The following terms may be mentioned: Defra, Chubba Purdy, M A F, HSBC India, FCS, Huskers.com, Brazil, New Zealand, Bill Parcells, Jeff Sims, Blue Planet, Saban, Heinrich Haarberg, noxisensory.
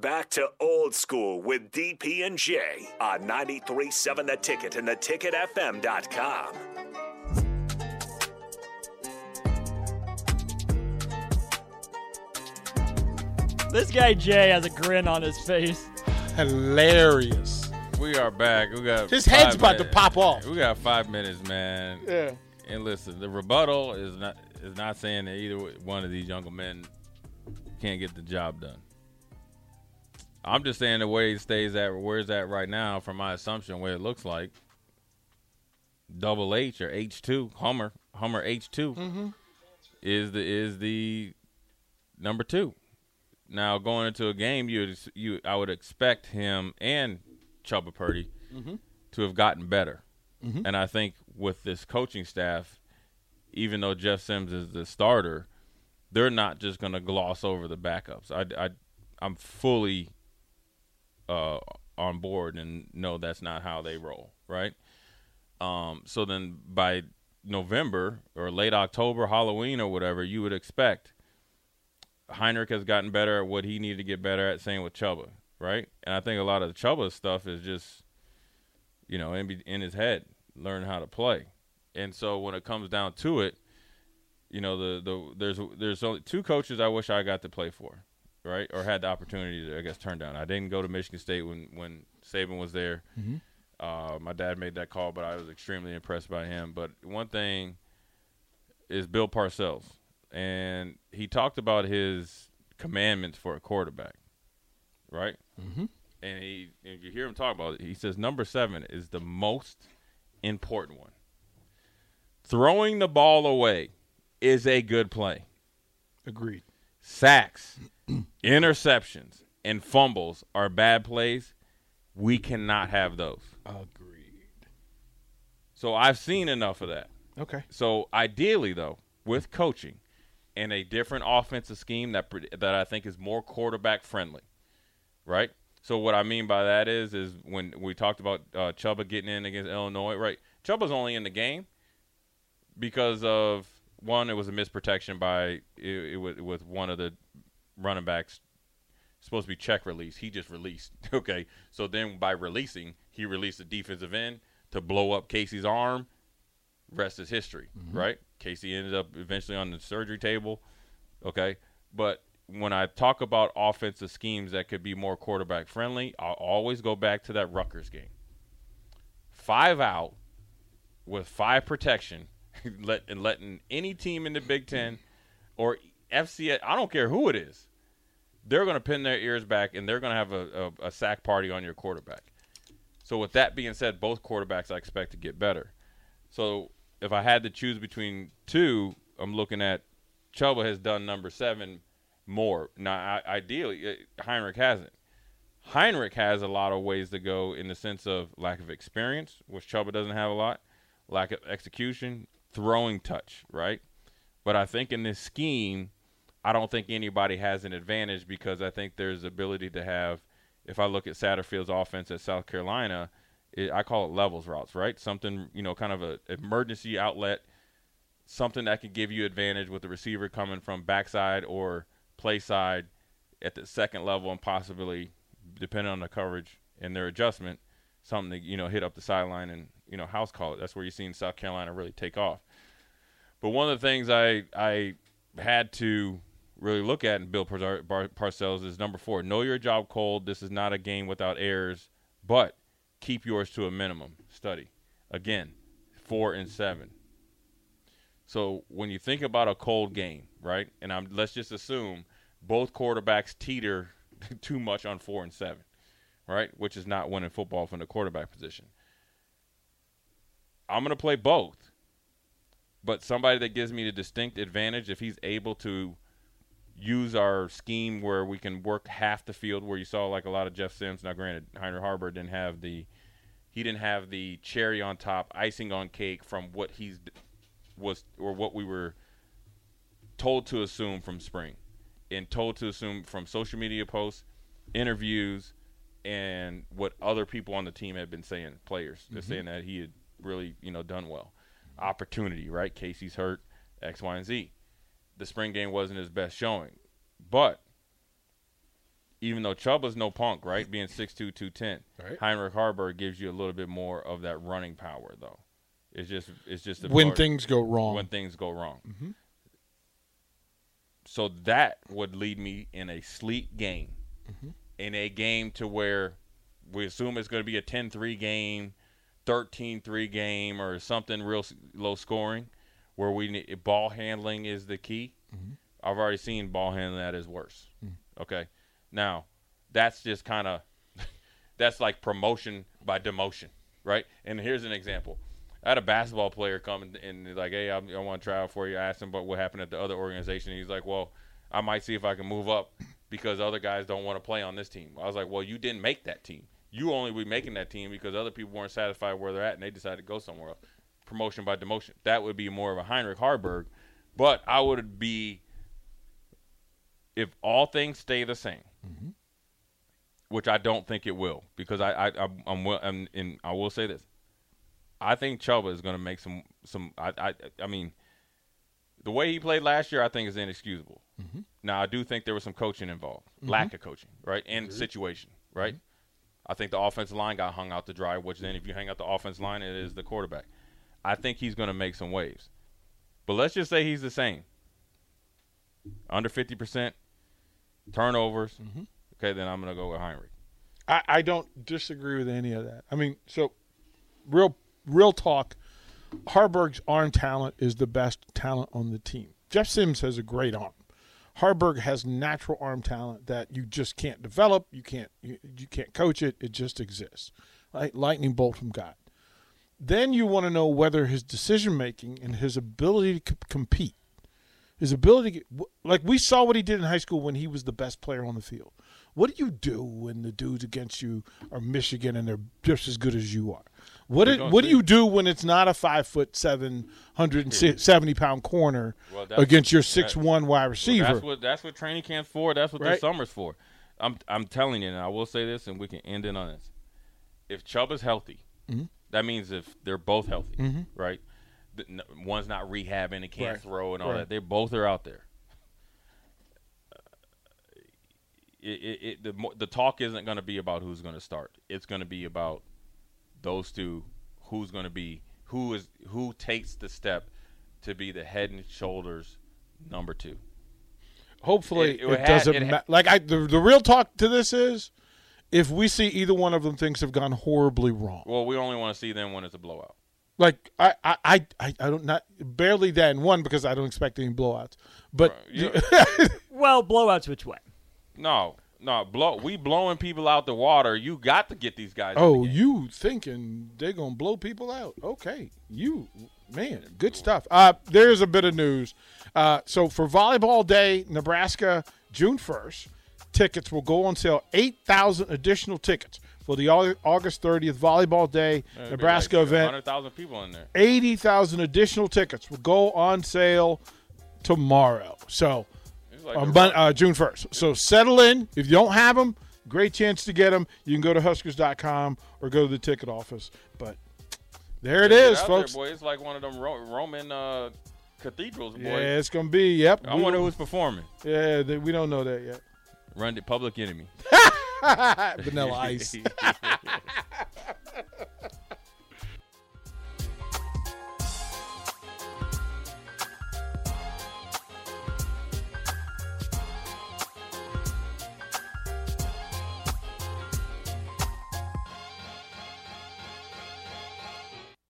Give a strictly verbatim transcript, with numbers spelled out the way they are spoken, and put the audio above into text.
Back to old school with D P and J on ninety-three point seven The Ticket and the ticket f m dot com. This guy Jay has a grin on his face. Hilarious. We are back. We got his head's about minutes. to pop off. We got five minutes, man. Yeah. And listen, the rebuttal is not is not saying that either one of these younger men can't get the job done. I'm just saying the way it stays at where it's at right now, from my assumption, where it looks like double H or H two, Hummer, Hummer H two mm-hmm. is the is the number two. Now going into a game, you you I would expect him and Chubba Purdy mm-hmm. to have gotten better, mm-hmm. and I think with this coaching staff, even though Jeff Sims is the starter, they're not just going to gloss over the backups. I I I'm fully uh, on board and know that's not how they roll, right? Um, so then by November or late October, Halloween or whatever, you would expect Heinrich has gotten better at what he needed to get better at, same with Chubba, right? And I think a lot of Chubba's stuff is just, you know, in, in his head, learn how to play. And so when it comes down to it, you know, the the there's there's only two coaches I wish I got to play for, right, or had the opportunity to, I guess, turn down. I didn't go to Michigan State when, when Saban was there. Mm-hmm. Uh, my dad made that call, but I was extremely impressed by him. But one thing is Bill Parcells, and he talked about his commandments for a quarterback, right? Mm-hmm. And he, and you hear him talk about it. He says number seven is the most important one. Throwing the ball away is a good play. Agreed. Sacks, interceptions, and fumbles are bad plays. We cannot have those. Agreed. So I've seen enough of that. Okay. So ideally, though, with coaching and a different offensive scheme that that I think is more quarterback friendly, right? So what I mean by that is is when we talked about uh, Chubba getting in against Illinois, right? Chubba's only in the game because of one, it was a misprotection by it, it was with one of the running backs. Supposed to be check release. He just released. Okay, so then by releasing, he released the defensive end to blow up Casey's arm. Rest is history, mm-hmm. right? Casey ended up eventually on the surgery table. Okay, but when I talk about offensive schemes that could be more quarterback friendly, I'll always go back to that Rutgers game. Five out with five protection. Let, and letting any team in the Big Ten or F C S, I don't care who it is, they're going to pin their ears back and they're going to have a, a, a sack party on your quarterback. So with that being said, both quarterbacks I expect to get better. So if I had to choose between two, I'm looking at Chubba has done number seven more. Now, I, ideally, Heinrich hasn't. Heinrich has a lot of ways to go in the sense of lack of experience, which Chubba doesn't have a lot, lack of execution, throwing touch, right? But I think in this scheme, I don't think anybody has an advantage because I think there's ability to have, if I look at Satterfield's offense at South Carolina, it, I call it levels routes, right? Something, you know, kind of an emergency outlet, something that could give you advantage with the receiver coming from backside or play side at the second level and possibly, depending on the coverage and their adjustment, something to, you know, hit up the sideline and, you know, house call it. That's where you've seen South Carolina really take off. But one of the things I I had to really look at in Bill Par- Par- Parcells is number four, know your job cold. This is not a game without errors, but keep yours to a minimum. Study. Again, four and seven. So when you think about a cold game, right, and I'm, let's just assume both quarterbacks teeter too much on four and seven, right, which is not winning football from the quarterback position. I'm going to play both, but somebody that gives me the distinct advantage, if he's able to use our scheme where we can work half the field, where you saw like a lot of Jeff Sims. Now, granted, Heinrich Haarberg didn't have the he didn't have the cherry on top, icing on cake from what he's was or what we were told to assume from spring and told to assume from social media posts, interviews, and what other people on the team had been saying, players, mm-hmm. they're saying that he had really, you know, done well. Opportunity, right? Casey's hurt, X, Y, and Z. The spring game wasn't his best showing. But even though Chubba's no punk, right, being six two, two ten, right. Heinrich Haarberg gives you a little bit more of that running power, though. It's just it's just when part, things go wrong. When things go wrong. Mm-hmm. So that would lead me in a sleep game, mm-hmm. in a game to where we assume it's going to be a ten three game, thirteen three game, or something real low scoring, where we ball handling is the key. Mm-hmm. I've already seen ball handling that is worse. Mm-hmm. Okay, now that's just kind of that's like promotion by demotion, right? And here's an example. I had a basketball player come and, and like, hey, I, I want to try out for you. I asked him about what happened at the other organization. He's like, well, I might see if I can move up because other guys don't want to play on this team. I was like, well, you didn't make that team. You only were making that team because other people weren't satisfied where they're at, and they decided to go somewhere else. Promotion by demotion. That would be more of a Heinrich Haarberg. But I would be, if all things stay the same, mm-hmm. which I don't think it will, because I, I, I, I'm, I'm, and I will say this. I think Chubba is going to make some some. I, I I mean, the way he played last year, I think is inexcusable. Mm-hmm. Now, I do think there was some coaching involved, mm-hmm. lack of coaching, right, and mm-hmm. situation, right. Mm-hmm. I think the offensive line got hung out to dry. Which then, if you hang out the offensive line, it is the quarterback. I think he's going to make some waves, but let's just say he's the same. Under fifty percent turnovers. Mm-hmm. Okay, then I'm going to go with Heinrich. I, I don't disagree with any of that. I mean, so real. Real talk, Haarberg's arm talent is the best talent on the team. Jeff Sims has a great arm. Haarberg has natural arm talent that you just can't develop. You can't you, you can't coach it. It just exists. Like lightning bolt from God. Then you want to know whether his decision-making and his ability to c- compete, his ability to – like we saw what he did in high school when he was the best player on the field. What do you do when the dudes against you are Michigan and they're just as good as you are? What it, what do you do when it's not a five foot seven, one hundred seventy pound corner well, against your six one wide receiver? Well, that's what that's what training camp's for. That's what right? the summer's for. I'm I'm telling you, and I will say this, and we can end it on this. If Chubba's healthy, mm-hmm. that means if they're both healthy, mm-hmm. right? The, no, one's not rehabbing and can't right. throw and all right. that. They both are out there. Uh, it, it, it, the the talk isn't going to be about who's going to start. It's going to be about those two, who's going to be who is who takes the step to be the head and shoulders number two. Hopefully, it, it, it had, doesn't it had, ma- like I the, the real talk to this is if we see either one of them, things have gone horribly wrong. Well, we only want to see them when it's a blowout. Like I, I, I, I don't not barely that in one because I don't expect any blowouts. But right, yeah. Well, blowouts which way? No. No, blow. We blowing people out the water. You got to get these guys. Oh, in the game. You thinking they're gonna blow people out? Okay, you man, good stuff. Uh, there's a bit of news. Uh, so for volleyball day, Nebraska, June first, tickets will go on sale. Eight thousand additional tickets for the August thirtieth volleyball day That'd Nebraska like event. Hundred thousand people in there. Eighty thousand additional tickets will go on sale tomorrow. So. Like um, but, uh, June first. So settle in. If you don't have them, great chance to get them. You can go to Huskers dot com or go to the ticket office. But there it is, folks. There, boy. It's like one of them Ro- Roman uh, cathedrals, boy. Yeah, it's going to be. Yep. I we wonder who's performing. Yeah, they, we don't know that yet. Run the Public Enemy. Vanilla Ice.